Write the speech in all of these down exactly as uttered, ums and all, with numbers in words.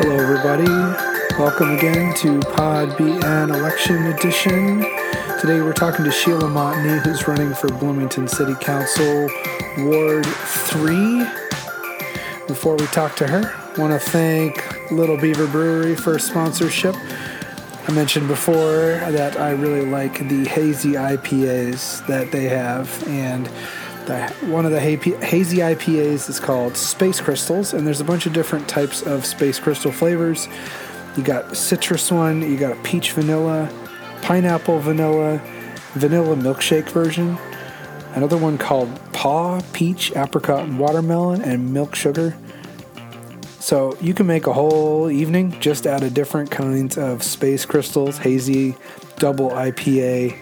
Hello, everybody. Welcome again to Pod B N Election Edition. Today we're talking to Sheila Montney, who's running for Bloomington City Council Ward three. Before we talk to her, I want to thank Little Beaver Brewery for sponsorship. I mentioned before that I really like the hazy I P As that they have, and one of the hazy I P As is called Space Crystals, and there's a bunch of different types of Space Crystal flavors. You got citrus one, you got a peach vanilla, pineapple vanilla, vanilla milkshake version, another one called paw, peach, apricot, and watermelon, and milk sugar. So you can make a whole evening just out of different kinds of Space Crystals, hazy, double I P A,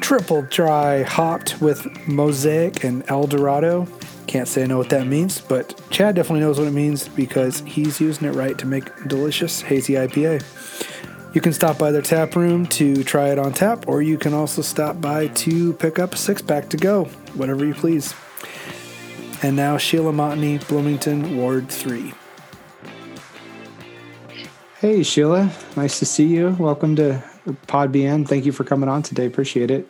triple dry hopped with Mosaic and El Dorado. Can't say I know what that means, but Chad definitely knows what it means because he's using it right to make delicious hazy I P A. You can stop by their tap room to try it on tap, or you can also stop by to pick up a six-pack to go, whatever you please. And now Sheila Montney, Bloomington, Ward three. Hey, Sheila. Nice to see you. Welcome to Pod B N. Thank you for coming on today. Appreciate it.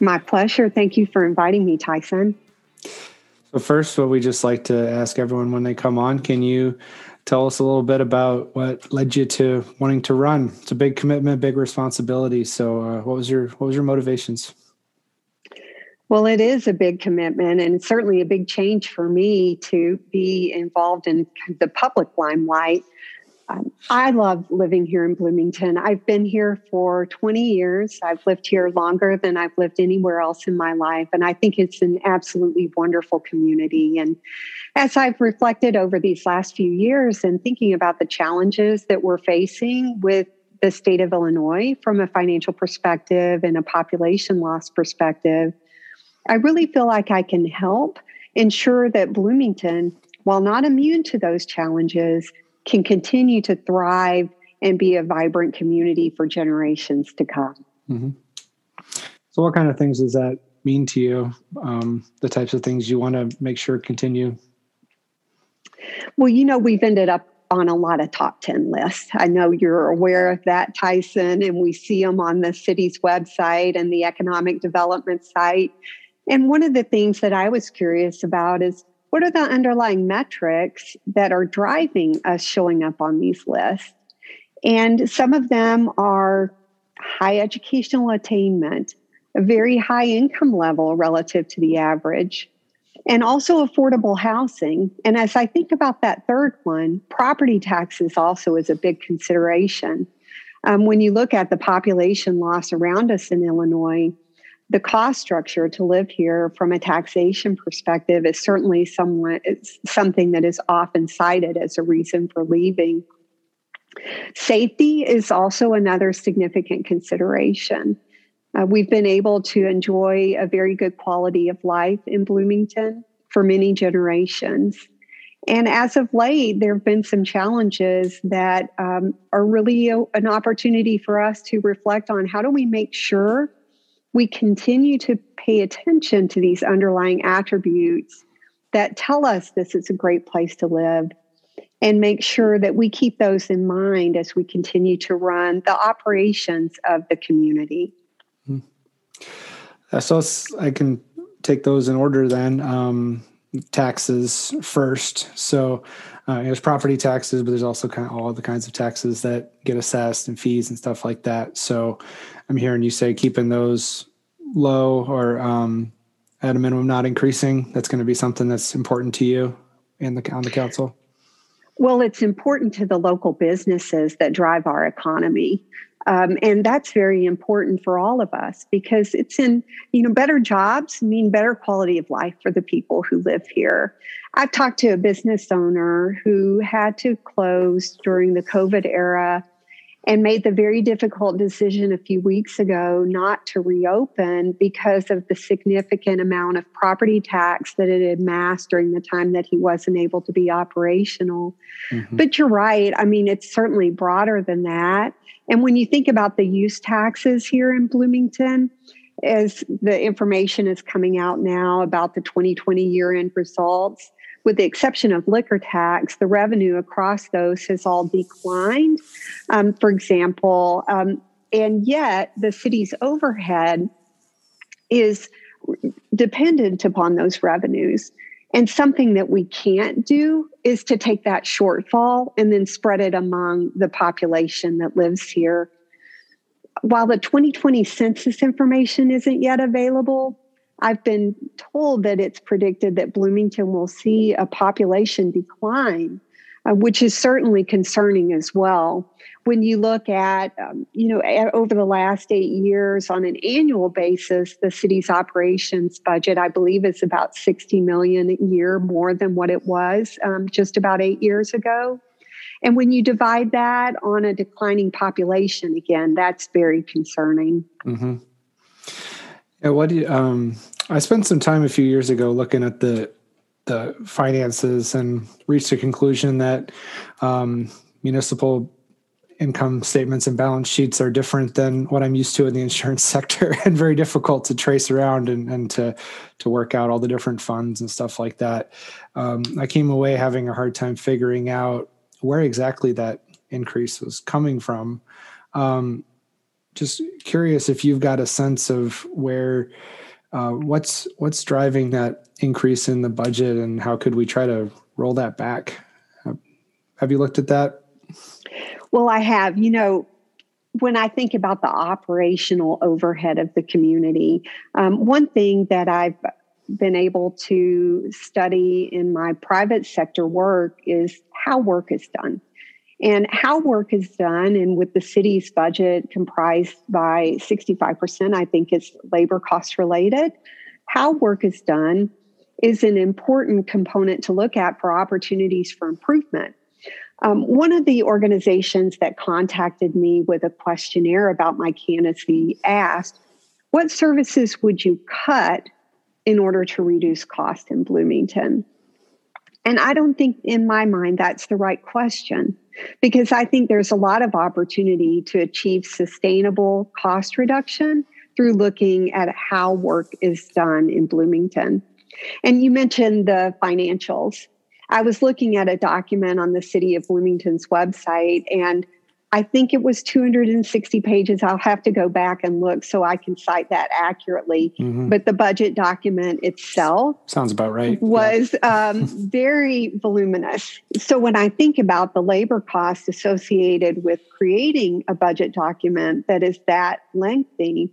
My pleasure. Thank you for inviting me, Tyson. So first, what we just like to ask everyone when they come on, can you tell us a little bit about what led you to wanting to run? It's a big commitment, big responsibility. So uh, what was your what was your motivations? Well, it is a big commitment, and it's certainly a big change for me to be involved in the public limelight. Um, I love living here in Bloomington. I've been here for twenty years. I've lived here longer than I've lived anywhere else in my life. And I think it's an absolutely wonderful community. And as I've reflected over these last few years and thinking about the challenges that we're facing with the state of Illinois from a financial perspective and a population loss perspective, I really feel like I can help ensure that Bloomington, while not immune to those challenges, can continue to thrive and be a vibrant community for generations to come. Mm-hmm. So what kind of things does that mean to you? Um, the types of things you want to make sure continue? Well, you know, we've ended up on a lot of top ten lists. I know you're aware of that, Tyson, and we see them on the city's website and the economic development site. And one of the things that I was curious about is, what are the underlying metrics that are driving us showing up on these lists? And some of them are high educational attainment, a very high income level relative to the average, and also affordable housing. And as I think about that third one, property taxes also is a big consideration. Um, when you look at the population loss around us in Illinois, the cost structure to live here from a taxation perspective is certainly somewhat, it's something that is often cited as a reason for leaving. Safety is also another significant consideration. Uh, we've been able to enjoy a very good quality of life in Bloomington for many generations. And as of late, there have been some challenges that um, are really a, an opportunity for us to reflect on how do we make sure we continue to pay attention to these underlying attributes that tell us this is a great place to live, and make sure that we keep those in mind as we continue to run the operations of the community. Mm-hmm. Uh, so I can take those in order then. Um, taxes first. So uh, there's property taxes, but there's also kind of all the kinds of taxes that get assessed and fees and stuff like that. So I'm hearing you say keeping those low or um, at a minimum not increasing. That's going to be something that's important to you and the on the council. Well, it's important to the local businesses that drive our economy. Um, and that's very important for all of us because it's in, you know, better jobs mean better quality of life for the people who live here. I've talked to a business owner who had to close during the COVID era and made the very difficult decision a few weeks ago not to reopen because of the significant amount of property tax that it had amassed during the time that he wasn't able to be operational. Mm-hmm. But you're right. I mean, it's certainly broader than that. And when you think about the use taxes here in Bloomington, as the information is coming out now about the twenty twenty year-end results, with the exception of liquor tax, the revenue across those has all declined, um, for example. Um, and yet the city's overhead is dependent upon those revenues. And something that we can't do is to take that shortfall and then spread it among the population that lives here. While the twenty twenty census information isn't yet available, I've been told that it's predicted that Bloomington will see a population decline, uh, which is certainly concerning as well. When you look at, um, you know, at, over the last eight years on an annual basis, the city's operations budget, I believe, is about sixty million dollars a year more than what it was um, just about eight years ago. And when you divide that on a declining population, again, that's very concerning. Mm-hmm. Yeah, what do you, um, I spent some time a few years ago looking at the the finances and reached the conclusion that um, municipal income statements and balance sheets are different than what I'm used to in the insurance sector, and very difficult to trace around and, and to to work out all the different funds and stuff like that. Um, I came away having a hard time figuring out where exactly that increase was coming from. Um, just curious if you've got a sense of where, uh, what's what's driving that increase in the budget, and how could we try to roll that back? Have you looked at that? Well, I have. You know, when I think about the operational overhead of the community, um, one thing that I've been able to study in my private sector work is how work is done. And how work is done, and with the city's budget comprised by sixty-five percent, I think, is labor cost related, how work is done is an important component to look at for opportunities for improvement. Um, one of the organizations that contacted me with a questionnaire about my candidacy asked, what services would you cut in order to reduce cost in Bloomington? And I don't think, in my mind, that's the right question, because I think there's a lot of opportunity to achieve sustainable cost reduction through looking at how work is done in Bloomington. And you mentioned the financials. I was looking at a document on the City of Bloomington's website, and I think it was two hundred sixty pages. I'll have to go back and look so I can cite that accurately. Mm-hmm. But the budget document itself sounds about right. Was yeah. um, very voluminous. So when I think about the labor costs associated with creating a budget document that is that lengthy,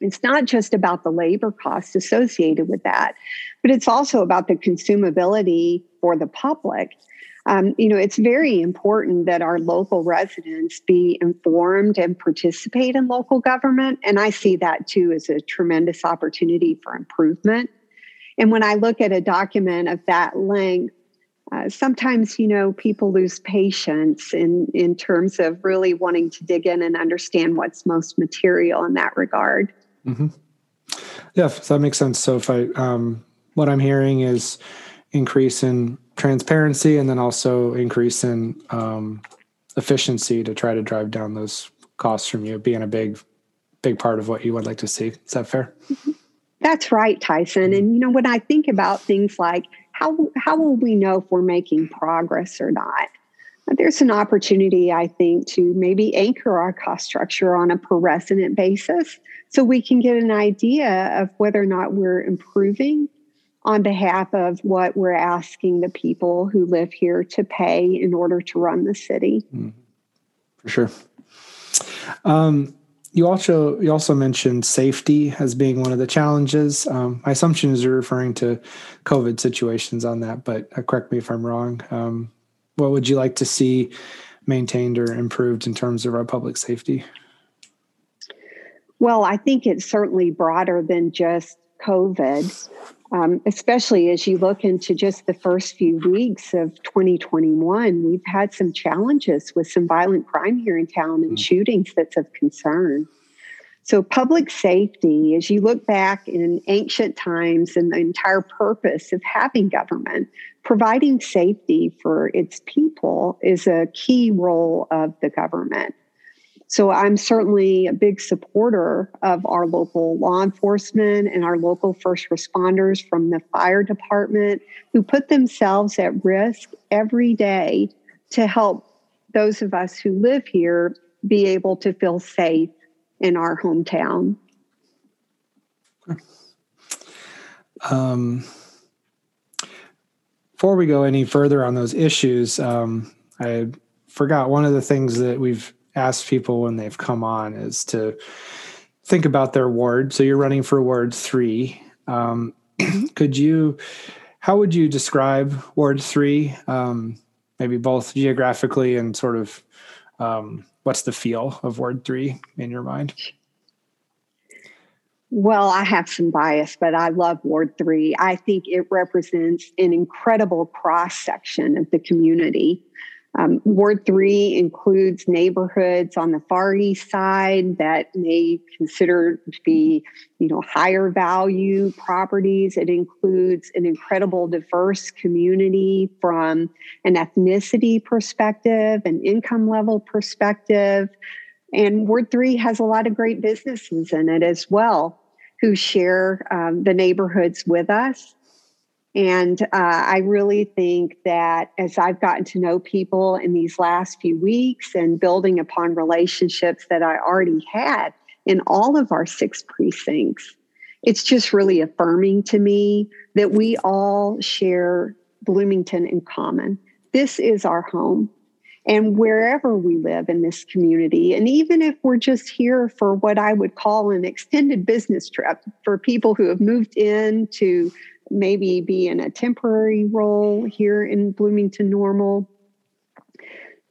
it's not just about the labor costs associated with that, but it's also about the consumability for the public. Um, you know, it's very important that our local residents be informed and participate in local government. And I see that, too, as a tremendous opportunity for improvement. And when I look at a document of that length, uh, sometimes, you know, people lose patience in, in terms of really wanting to dig in and understand what's most material in that regard. Mm-hmm. Yeah, so that makes sense. So if I, um, what I'm hearing is increase in transparency, and then also increase in um, efficiency to try to drive down those costs from you being a big, big part of what you would like to see. Is that fair? That's right, Tyson. And, you know, when I think about things like how, how will we know if we're making progress or not? There's an opportunity, I think, to maybe anchor our cost structure on a per resident basis so we can get an idea of whether or not we're improving on behalf of what we're asking the people who live here to pay in order to run the city. Mm, for sure. Um, you also you also mentioned safety as being one of the challenges. Um, my assumption is you're referring to COVID situations on that, but uh, correct me if I'm wrong. Um, what would you like to see maintained or improved in terms of our public safety? Well, I think it's certainly broader than just COVID, um, especially as you look into just the first few weeks of twenty twenty-one, we've had some challenges with some violent crime here in town and shootings that's of concern. So public safety, as you look back in ancient times and the entire purpose of having government, providing safety for its people is a key role of the government. So I'm certainly a big supporter of our local law enforcement and our local first responders from the fire department who put themselves at risk every day to help those of us who live here be able to feel safe in our hometown. Um, before we go any further on those issues, um, I forgot one of the things that we've asked people when they've come on is to think about their ward. So you're running for Ward three. Um, could you, how would you describe Ward three? Um, maybe both geographically and sort of um, what's the feel of Ward three in your mind? Well, I have some bias, but I love Ward three. I think it represents an incredible cross-section of the community. Um, Ward three includes neighborhoods on the Far East Side that may consider to be, you know, higher value properties. It includes an incredible diverse community from an ethnicity perspective, an income level perspective. And Ward three has a lot of great businesses in it as well who share um, the neighborhoods with us. And uh, I really think that as I've gotten to know people in these last few weeks and building upon relationships that I already had in all of our six precincts, it's just really affirming to me that we all share Bloomington in common. This is our home. And wherever we live in this community, and even if we're just here for what I would call an extended business trip for people who have moved in to maybe be in a temporary role here in Bloomington Normal.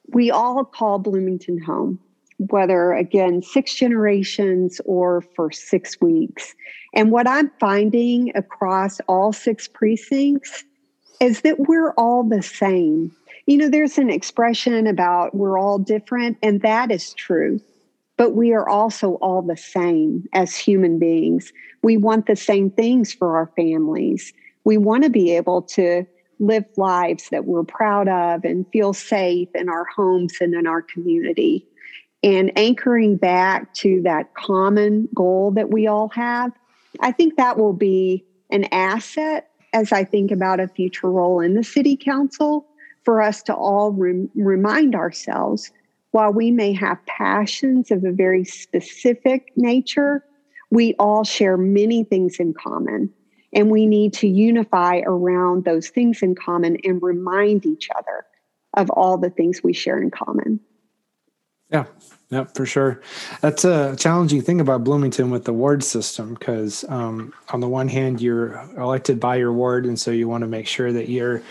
We all call Bloomington home, whether, again, six generations or for six weeks. And what I'm finding across all six precincts is that we're all the same. You know, there's an expression about we're all different, and that is true. But we are also all the same as human beings. We want the same things for our families. We want to be able to live lives that we're proud of and feel safe in our homes and in our community. And anchoring back to that common goal that we all have, I think that will be an asset as I think about a future role in the City Council for us to all rem- remind ourselves. While we may have passions of a very specific nature, we all share many things in common, and we need to unify around those things in common and remind each other of all the things we share in common. Yeah, yeah, for sure. That's a challenging thing about Bloomington with the ward system, because um, on the one hand, you're elected by your ward, and so you want to make sure that you're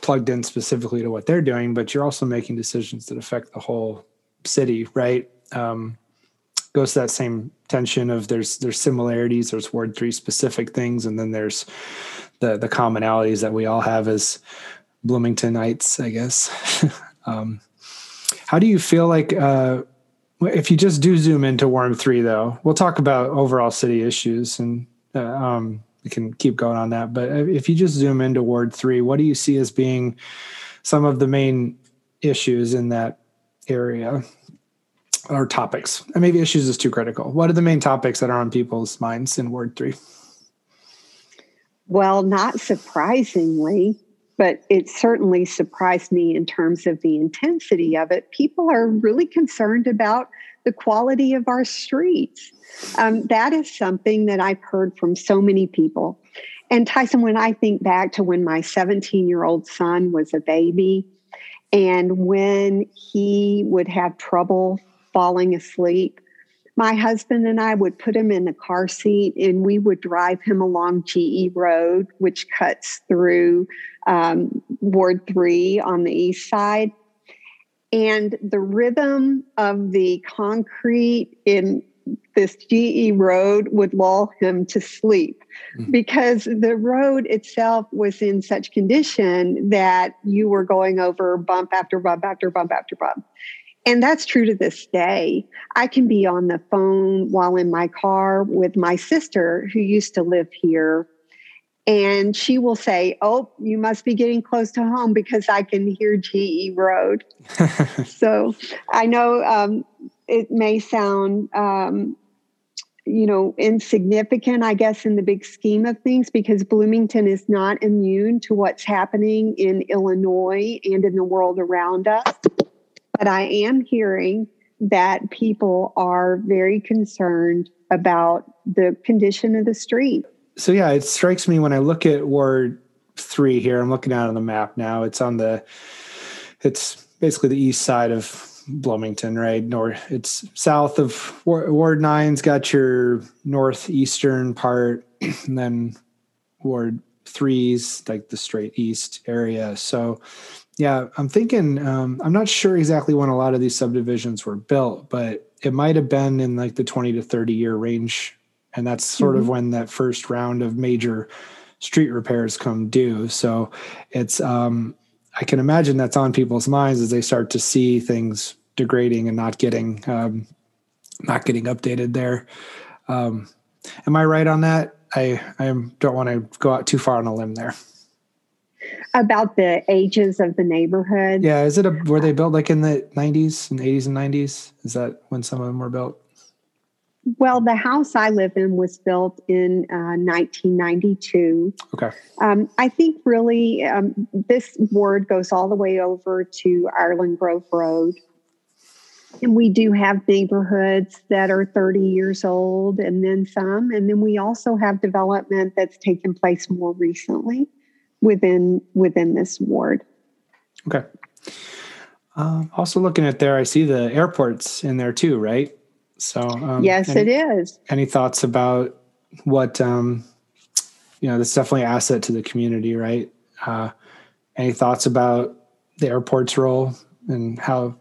plugged in specifically to what they're doing, but you're also making decisions that affect the whole city, right? Um, goes to that same tension of there's there's similarities, there's Ward three specific things, and then there's the the commonalities that we all have as Bloomingtonites, I guess. um, how do you feel like, uh, if you just do zoom into Ward three though, we'll talk about overall city issues and uh, um we can keep going on that. But if you just zoom into Ward three, what do you see as being some of the main issues in that area or topics? And maybe issues is too critical. What are the main topics that are on people's minds in Ward three? Well, not surprisingly, but it certainly surprised me in terms of the intensity of it. People are really concerned about the quality of our streets. Um, that is something that I've heard from so many people. And Tyson, when I think back to when my seventeen-year-old son was a baby and when he would have trouble falling asleep, my husband and I would put him in the car seat and we would drive him along G E Road, which cuts through um, Ward three on the east side. And the rhythm of the concrete in this G E Road would lull him to sleep mm-hmm. because the road itself was in such condition that you were going over bump after bump after bump after bump. And that's true to this day. I can be on the phone while in my car with my sister who used to live here. And she will say, oh, you must be getting close to home because I can hear G E Road. So I know um, it may sound, um, you know, insignificant, I guess, in the big scheme of things, because Bloomington is not immune to what's happening in Illinois and in the world around us. But I am hearing that people are very concerned about the condition of the street. So, yeah, it strikes me when I look at Ward three here, I'm looking out on the map now. It's on the, it's basically the east side of Bloomington, right? North, it's south of Ward nine's got your northeastern part, and then Ward three's like the straight east area. So, yeah, I'm thinking, um, I'm not sure exactly when a lot of these subdivisions were built, but it might have been in like the twenty to thirty year range. And that's sort mm-hmm. of when that first round of major street repairs come due. So it's, um, I can imagine that's on people's minds as they start to see things degrading and not getting, um, not getting updated there. Um, am I right on that? I, I don't want to go out too far on a limb there. About the ages of the neighborhood. Yeah. Is it a, were they built like in the nineties and eighties and nineties? Is that when some of them were built? Well, the house I live in was built in uh, nineteen ninety-two. Okay. Um, I think really um, this ward goes all the way over to Ireland Grove Road. And we do have neighborhoods that are thirty years old and then some. And then we also have development that's taken place more recently within within this ward. Okay. Um, also looking at there, I see the airport's in there too, right? So um, yes, any, it is. Any thoughts about what, um, you know, that's definitely an asset to the community, right? Uh, any thoughts about the airport's role and how,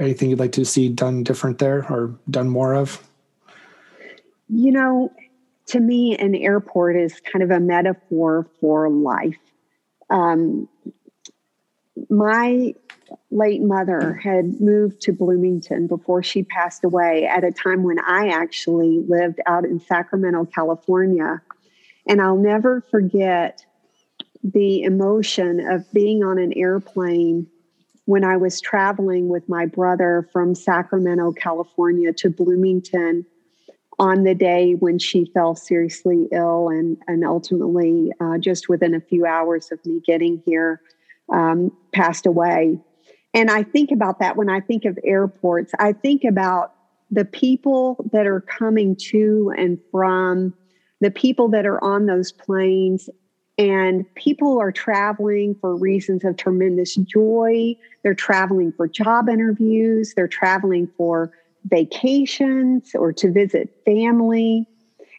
anything you'd like to see done different there or done more of? You know, to me, an airport is kind of a metaphor for life. Um, my late mother had moved to Bloomington before she passed away at a time when I actually lived out in Sacramento, California. And I'll never forget the emotion of being on an airplane when I was traveling with my brother from Sacramento, California to Bloomington on the day when she fell seriously ill and, and ultimately uh, just within a few hours of me getting here, um, passed away. And I think about that when I think of airports. I think about the people that are coming to and from, the people that are on those planes, and people are traveling for reasons of tremendous joy. They're traveling for job interviews. They're traveling for vacations or to visit family.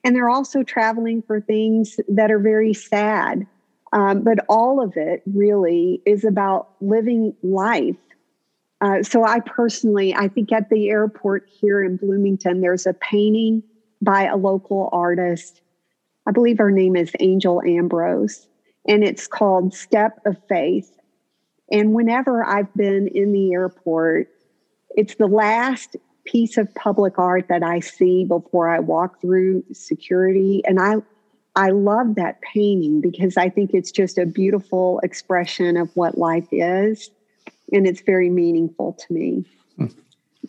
And they're also traveling for things that are very sad. Um, but all of it really is about living life. Uh, so I personally, I think at the airport here in Bloomington, there's a painting by a local artist. I believe her name is Angel Ambrose, and it's called Step of Faith. And whenever I've been in the airport, it's the last piece of public art that I see before I walk through security. And I I love that painting because I think it's just a beautiful expression of what life is, and it's very meaningful to me. Mm.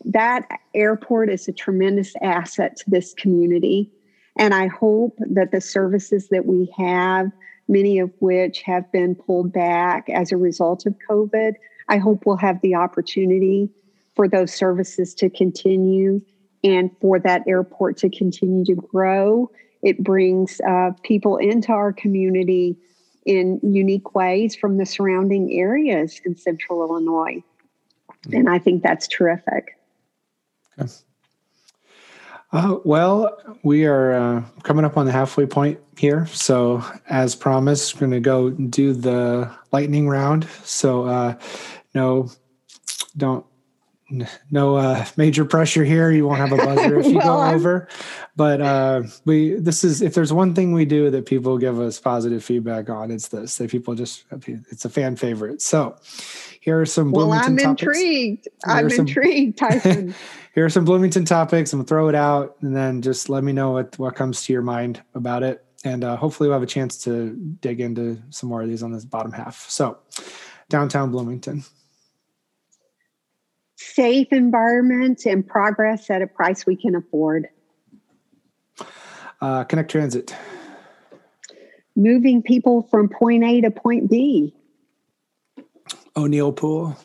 That airport is a tremendous asset to this community, and I hope that the services that we have, many of which have been pulled back as a result of COVID, I hope we'll have the opportunity for those services to continue and for that airport to continue to grow. It brings uh, people into our community in unique ways from the surrounding areas in Central Illinois. Mm-hmm. And I think that's terrific. Okay. Uh, well, we are uh, coming up on the halfway point here. So as promised, we're going to go do the lightning round. So uh, no, don't. No uh, major pressure here. You won't have a buzzer if you well, go over. But uh, we this is if there's one thing we do that people give us positive feedback on, it's this. That people just it's a fan favorite. So here are some Bloomington well, I'm topics. intrigued. I'm some, intrigued, Tyson. Here are some Bloomington topics. I'm gonna throw it out, and then just let me know what what comes to your mind about it. And uh, hopefully, we'll have a chance to dig into some more of these on this bottom half. So, downtown Bloomington. safe environment and progress at a price we can afford. Uh, Connect Transit. Moving people from point A to point B. O'Neill Pool.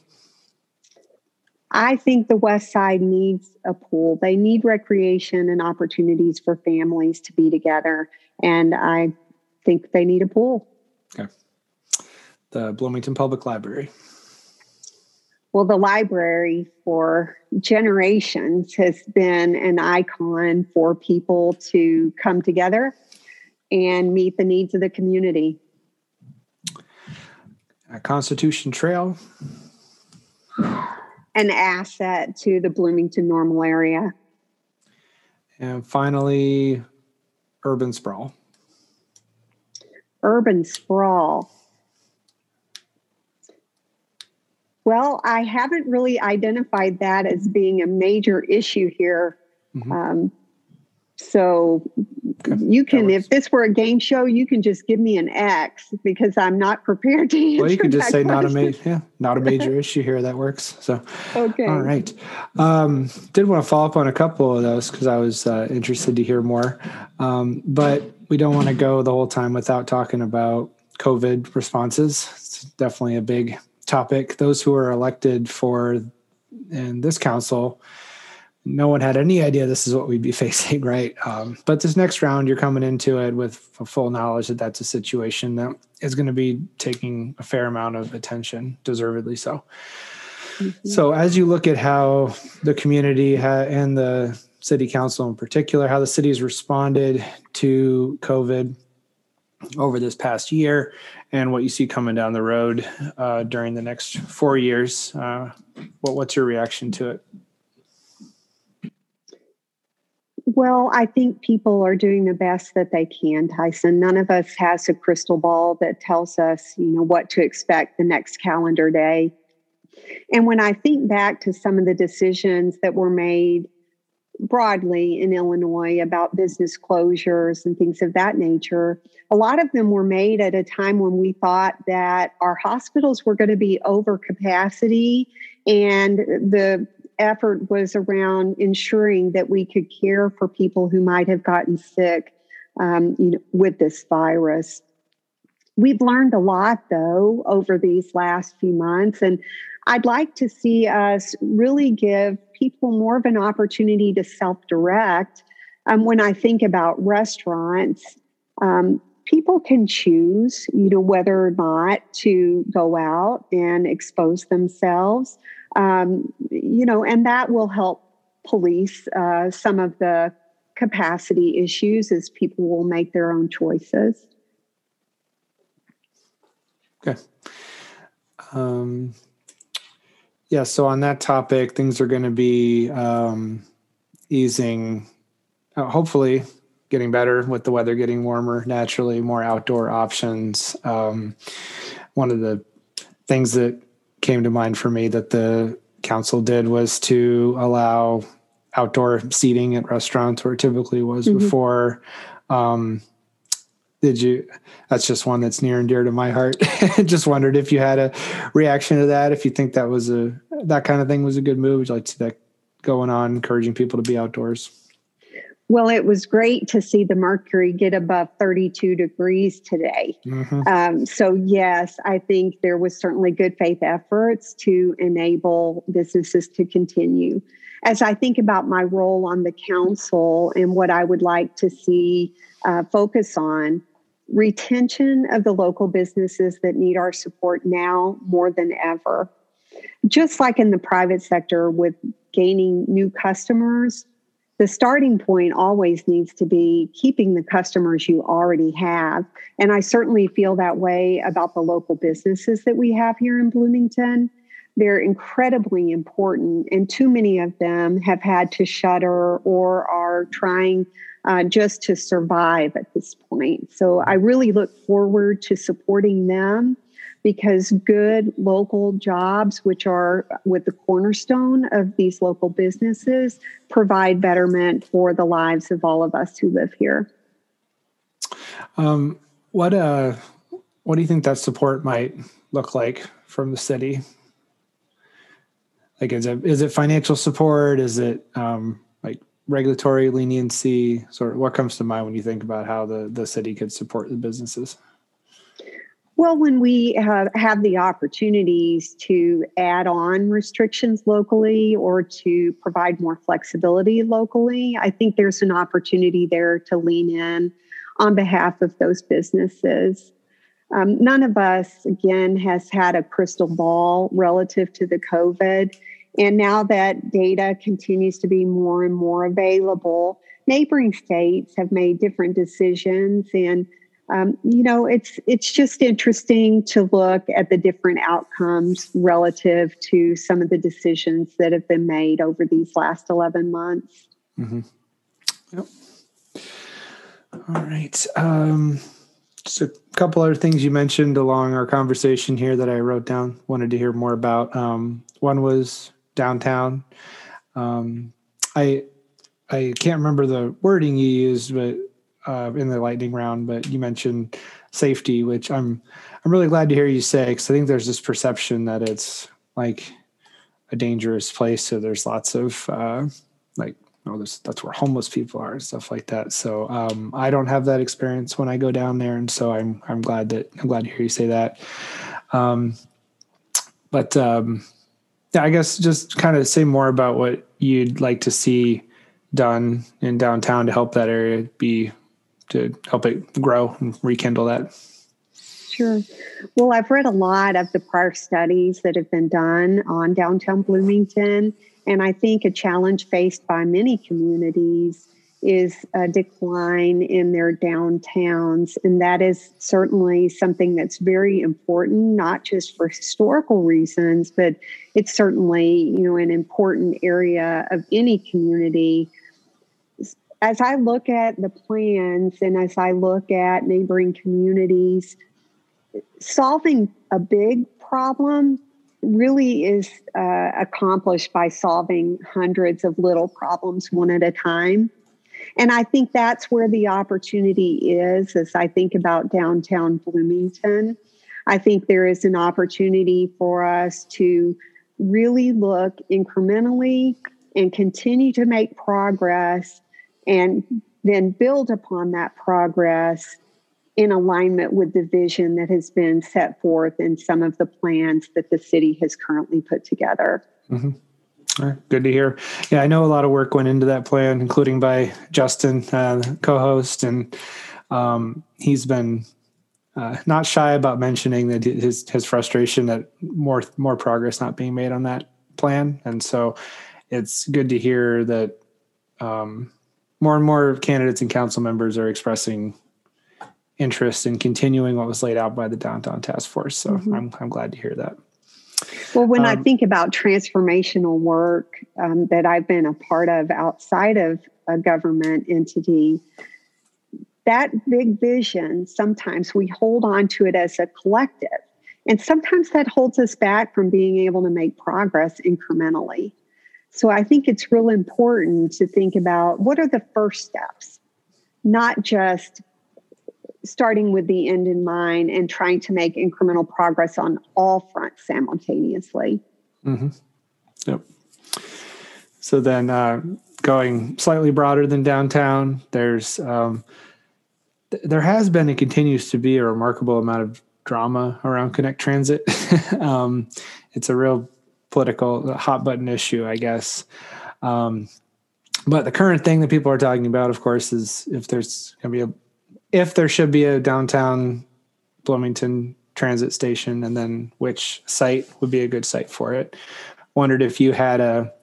I think the West Side needs a pool. They need recreation and opportunities for families to be together. And I think they need a pool. Okay. The Bloomington Public Library. Well, the library for generations has been an icon for people to come together and meet the needs of the community. A Constitution Trail. An asset to the Bloomington Normal area. And finally, urban sprawl. Urban sprawl. Well, I haven't really identified that as being a major issue here. Mm-hmm. Um, so okay. you can, if this were a game show, you can just give me an X because I'm not prepared to answer. Well, you can just say question. not a major, yeah, not a major issue here. That works. So, okay. All right. Um, did want to follow up on a couple of those because I was uh, interested to hear more. Um, but we don't want to go the whole time without talking about COVID responses. It's definitely a big topic. Those who are elected for in this council, no one had any idea this is what we'd be facing, right? Um, but this next round, you're coming into it with full knowledge that that's a situation that is going to be taking a fair amount of attention, deservedly so. Mm-hmm. So as you look at how the community ha- and the city council in particular, how the city has responded to COVID over this past year and what you see coming down the road uh, during the next four years, uh, what, what's your reaction to it? Well, I think people are doing the best that they can, Tyson. None of us has a crystal ball that tells us, you know, what to expect the next calendar day. And when I think back to some of the decisions that were made broadly in Illinois about business closures and things of that nature, a lot of them were made at a time when we thought that our hospitals were going to be over capacity, and the effort was around ensuring that we could care for people who might have gotten sick um, you know, with this virus. We've learned a lot, though, over these last few months, and I'd like to see us really give people more of an opportunity to self-direct. Um, when I think about restaurants, um, people can choose, you know, whether or not to go out and expose themselves. Um, you know, and that will help police uh, some of the capacity issues as people will make their own choices. Okay. Um, yeah, so on that topic, things are going to be um, easing, uh, hopefully getting better with the weather getting warmer, naturally, more outdoor options. Um, one of the things that came to mind for me that the council did was to allow outdoor seating at restaurants where it typically was mm-hmm. before. Um, did you, that's just one that's near and dear to my heart. Just wondered if you had a reaction to that, if you think that was a, that kind of thing was a good move. Would you like to see that going on, encouraging people to be outdoors? Well, it was great to see the mercury get above thirty-two degrees today. Mm-hmm. Um, so, yes, I think there was certainly good faith efforts to enable businesses to continue. As I think about my role on the council and what I would like to see uh, focus on, retention of the local businesses that need our support now more than ever. Just like in the private sector with gaining new customers, the starting point always needs to be keeping the customers you already have. And I certainly feel that way about the local businesses that we have here in Bloomington. They're incredibly important, and too many of them have had to shutter or are trying uh, just to survive at this point. So I really look forward to supporting them, because good local jobs, which are with the cornerstone of these local businesses, provide betterment for the lives of all of us who live here. Um, what uh, what do you think that support might look like from the city? Like, is it, is it financial support? Is it um, like regulatory leniency? Sort of what comes to mind when you think about how the, the city could support the businesses? Well, when we have, have the opportunities to add on restrictions locally or to provide more flexibility locally, I think there's an opportunity there to lean in on behalf of those businesses. Um, none of us, again, has had a crystal ball relative to the COVID. And now that data continues to be more and more available, neighboring states have made different decisions. And, um, you know, it's it's just interesting to look at the different outcomes relative to some of the decisions that have been made over these last eleven months. Mm-hmm. Yep. All right. Um Just a couple other things you mentioned along our conversation here that I wrote down, wanted to hear more about. Um, one was downtown. Um, I I can't remember the wording you used, but uh, in the lightning round, but you mentioned safety, which I'm I'm really glad to hear you say, because I think there's this perception that it's like a dangerous place. So there's lots of uh, like. Oh, that's, that's where homeless people are and stuff like that. So um, I don't have that experience when I go down there, and so I'm I'm glad that I'm glad to hear you say that. Um, but um, yeah, I guess just kind of say more about what you'd like to see done in downtown to help that area be to help it grow and rekindle that. Sure. Well, I've read a lot of the prior studies that have been done on downtown Bloomington. And I think a challenge faced by many communities is a decline in their downtowns. And that is certainly something that's very important, not just for historical reasons, but it's certainly, you know, an important area of any community. As I look at the plans and as I look at neighboring communities, solving a big problem really is uh, accomplished by solving hundreds of little problems one at a time. And I think that's where the opportunity is, as I think about downtown Bloomington. I think there is an opportunity for us to really look incrementally and continue to make progress and then build upon that progress in alignment with the vision that has been set forth in some of the plans that the city has currently put together. Mm-hmm. All right. Good to hear. Yeah, I know a lot of work went into that plan, including by Justin, uh, co-host, and um, he's been uh, not shy about mentioning that his his frustration that more more progress not being made on that plan, and so it's good to hear that um, more and more candidates and council members are expressing interest in continuing what was laid out by the downtown task force. So mm-hmm. I'm I'm glad to hear that. Well, when um, I think about transformational work um, that I've been a part of outside of a government entity, that big vision, sometimes we hold on to it as a collective. And sometimes that holds us back from being able to make progress incrementally. So I think it's real important to think about what are the first steps, not just starting with the end in mind and trying to make incremental progress on all fronts simultaneously. Mm-hmm. Yep. So then uh, going slightly broader than downtown, there's, um, th- there has been and continues to be a remarkable amount of drama around Connect Transit. um, it's a real political hot button issue, I guess. Um, but the current thing that people are talking about, of course, is if there's going to be a if there should be a downtown Bloomington transit station, and then which site would be a good site for it. Wondered if you had a,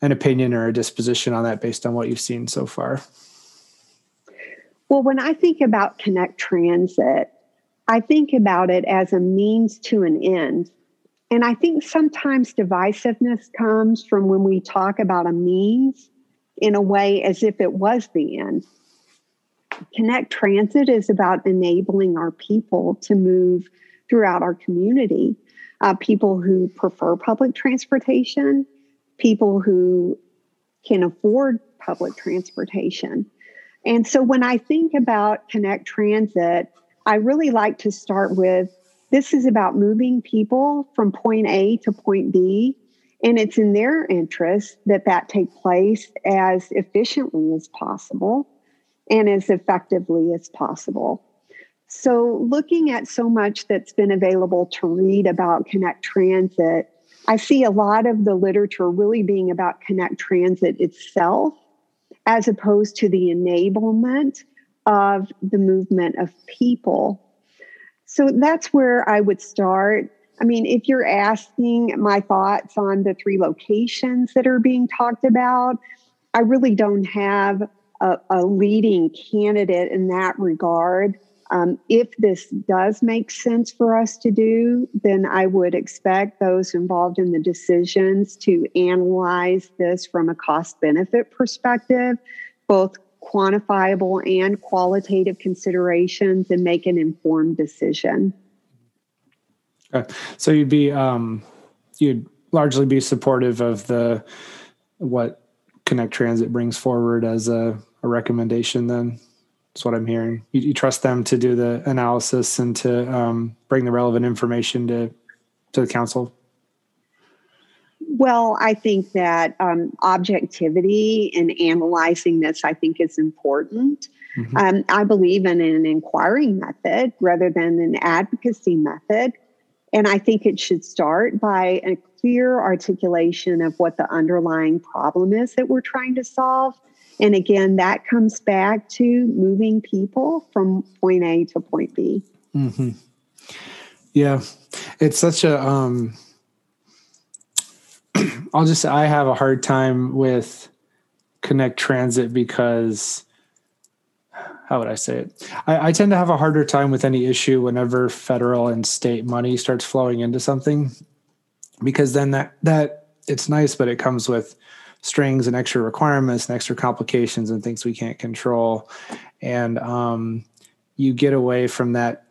an opinion or a disposition on that based on what you've seen so far. Well, when I think about Connect Transit, I think about it as a means to an end. And I think sometimes divisiveness comes from when we talk about a means in a way as if it was the end. Connect Transit is about enabling our people to move throughout our community. Uh, people who prefer public transportation, people who can afford public transportation. And so when I think about Connect Transit, I really like to start with, this is about moving people from point A to point B And it's in their interest that that take place as efficiently as possible and as effectively as possible. So looking at so much that's been available to read about Connect Transit, I see a lot of the literature really being about Connect Transit itself, as opposed to the enablement of the movement of people. So that's where I would start. I mean, if you're asking my thoughts on the three locations that are being talked about, I really don't have a, a leading candidate in that regard. Um, if this does make sense for us to do, then I would expect those involved in the decisions to analyze this from a cost-benefit perspective, both quantifiable and qualitative considerations, and make an informed decision. Okay. So you'd be um, you'd largely be supportive of the what Connect Transit brings forward as a, a recommendation then? That's what I'm hearing. You, you trust them to do the analysis and to um, bring the relevant information to, to the council? Well, I think that um, objectivity in analyzing this, I think, is important. Mm-hmm. Um, I believe in an inquiry method rather than an advocacy method. And I think it should start by a clear articulation of what the underlying problem is that we're trying to solve. And again, that comes back to moving people from point A to point B. Mm-hmm. Yeah, it's such a, um, I'll just say I have a hard time with Connect Transit because, how would I say it? I, I tend to have a harder time with any issue whenever federal and state money starts flowing into something, because then that, that it's nice, but it comes with strings and extra requirements and extra complications and things we can't control. And um, you get away from that,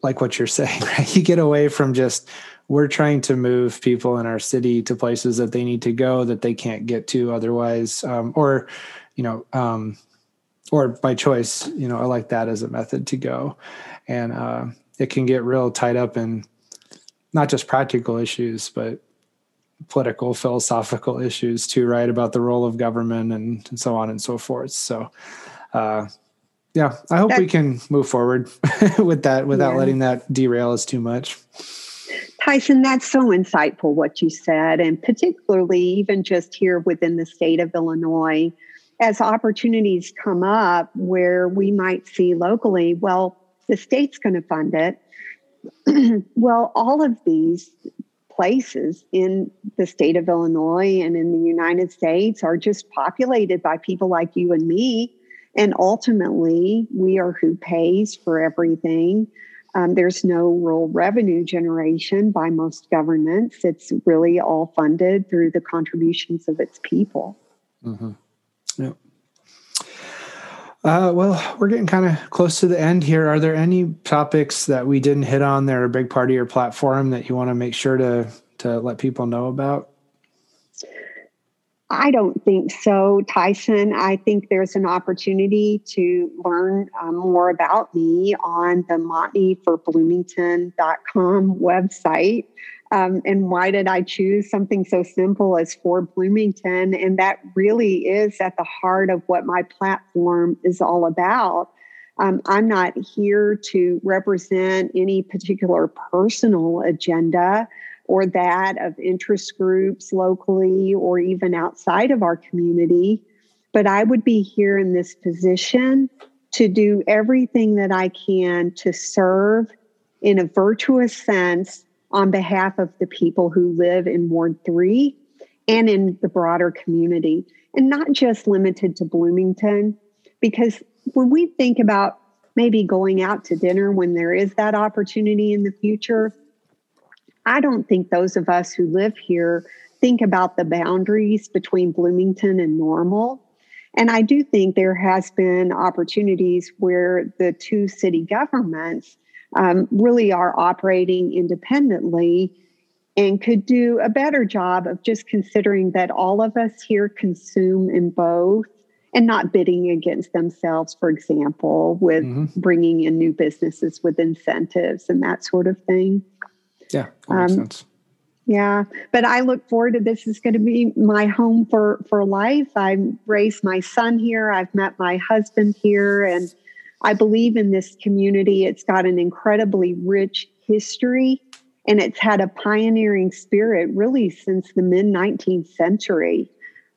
like what you're saying, right? You get away from just, we're trying to move people in our city to places that they need to go that they can't get to otherwise, um, or, you know, um, or by choice, you know, I like that as a method to go. And uh, it can get real tied up in not just practical issues, but political, philosophical issues too, right? About the role of government and, and so on and so forth. So, uh, yeah, I hope that, we can move forward with that without yeah. letting that derail us too much. Tyson, that's so insightful what you said, and particularly even just here within the state of Illinois, as opportunities come up where we might see locally, well, the state's going to fund it. Well, all of these places in the state of Illinois and in the United States are just populated by people like you and me. And ultimately, we are who pays for everything. Um, there's no real revenue generation by most governments. It's really all funded through the contributions of its people. Mm-hmm. Yep. Uh, well, we're getting kind of close to the end here. Are there any topics that we didn't hit on that are a big part of your platform that you want to make sure to, to let people know about? I don't think so, Tyson. I think there's an opportunity to learn um, more about me on the motney for bloomington dot com website. Um, and why did I choose something so simple as For Bloomington? And that really is at the heart of what my platform is all about. Um, I'm not here to represent any particular personal agenda or that of interest groups locally or even outside of our community. But I would be here in this position to do everything that I can to serve in a virtuous sense on behalf of the people who live in Ward three and in the broader community, and not just limited to Bloomington, because when we think about maybe going out to dinner when there is that opportunity in the future, I don't think those of us who live here think about the boundaries between Bloomington and Normal. And I do think there has been opportunities where the two city governments Um, really are operating independently and could do a better job of just considering that all of us here consume in both and not bidding against themselves, for example, with mm-hmm. bringing in new businesses with incentives and that sort of thing. Yeah, that makes um, sense. Yeah, but I look forward to this. Is going to be my home for, for life. I've raised my son here. I've met my husband here. And I believe in this community. It's got an incredibly rich history. And it's had a pioneering spirit really since the mid nineteenth century.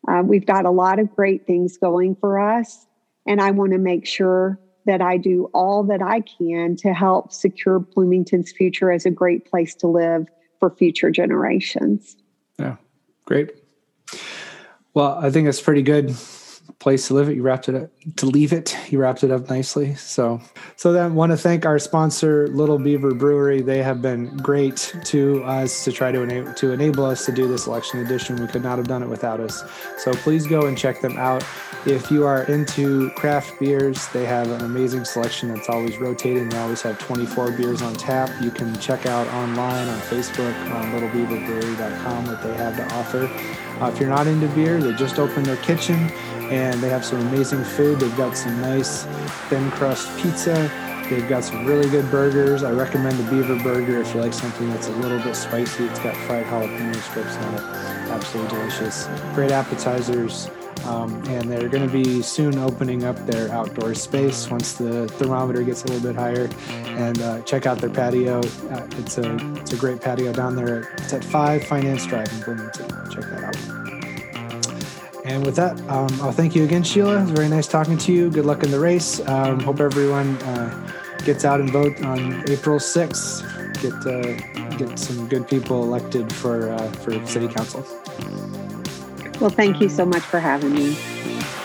Uh, we've got a lot of great things going for us. And I want to make sure that I do all that I can to help secure Bloomington's future as a great place to live for future generations. Yeah, great. Well, I think that's a pretty good place to live it. You wrapped it up, to leave it. You wrapped it up nicely. So, so then I want to thank our sponsor, Little Beaver Brewery. They have been great to us to try to enable, to enable us to do this election edition. We could not have done it without us. So please go and check them out. If you are into craft beers, they have an amazing selection that's always rotating. They always have twenty-four beers on tap. You can check out online on Facebook on little beaver brewery dot com what they have to offer. Uh, if you're not into beer, they just opened their kitchen and they have some amazing food. They've got some nice thin crust pizza. They've got some really good burgers. I recommend the Beaver Burger if you like something that's a little bit spicy. It's got fried jalapeno strips on it. Absolutely delicious. Great appetizers. Um, and they're going to be soon opening up their outdoor space once the thermometer gets a little bit higher. And uh, check out their patio. Uh, it's a it's a great patio down there. It's at five Finance Drive in Bloomington. Check that out. And with that, um, I'll thank you again, Sheila. It was very nice talking to you. Good luck in the race. Um, hope everyone uh, gets out and vote on April sixth. Get uh, get some good people elected for uh, for city council. Well, thank you so much for having me.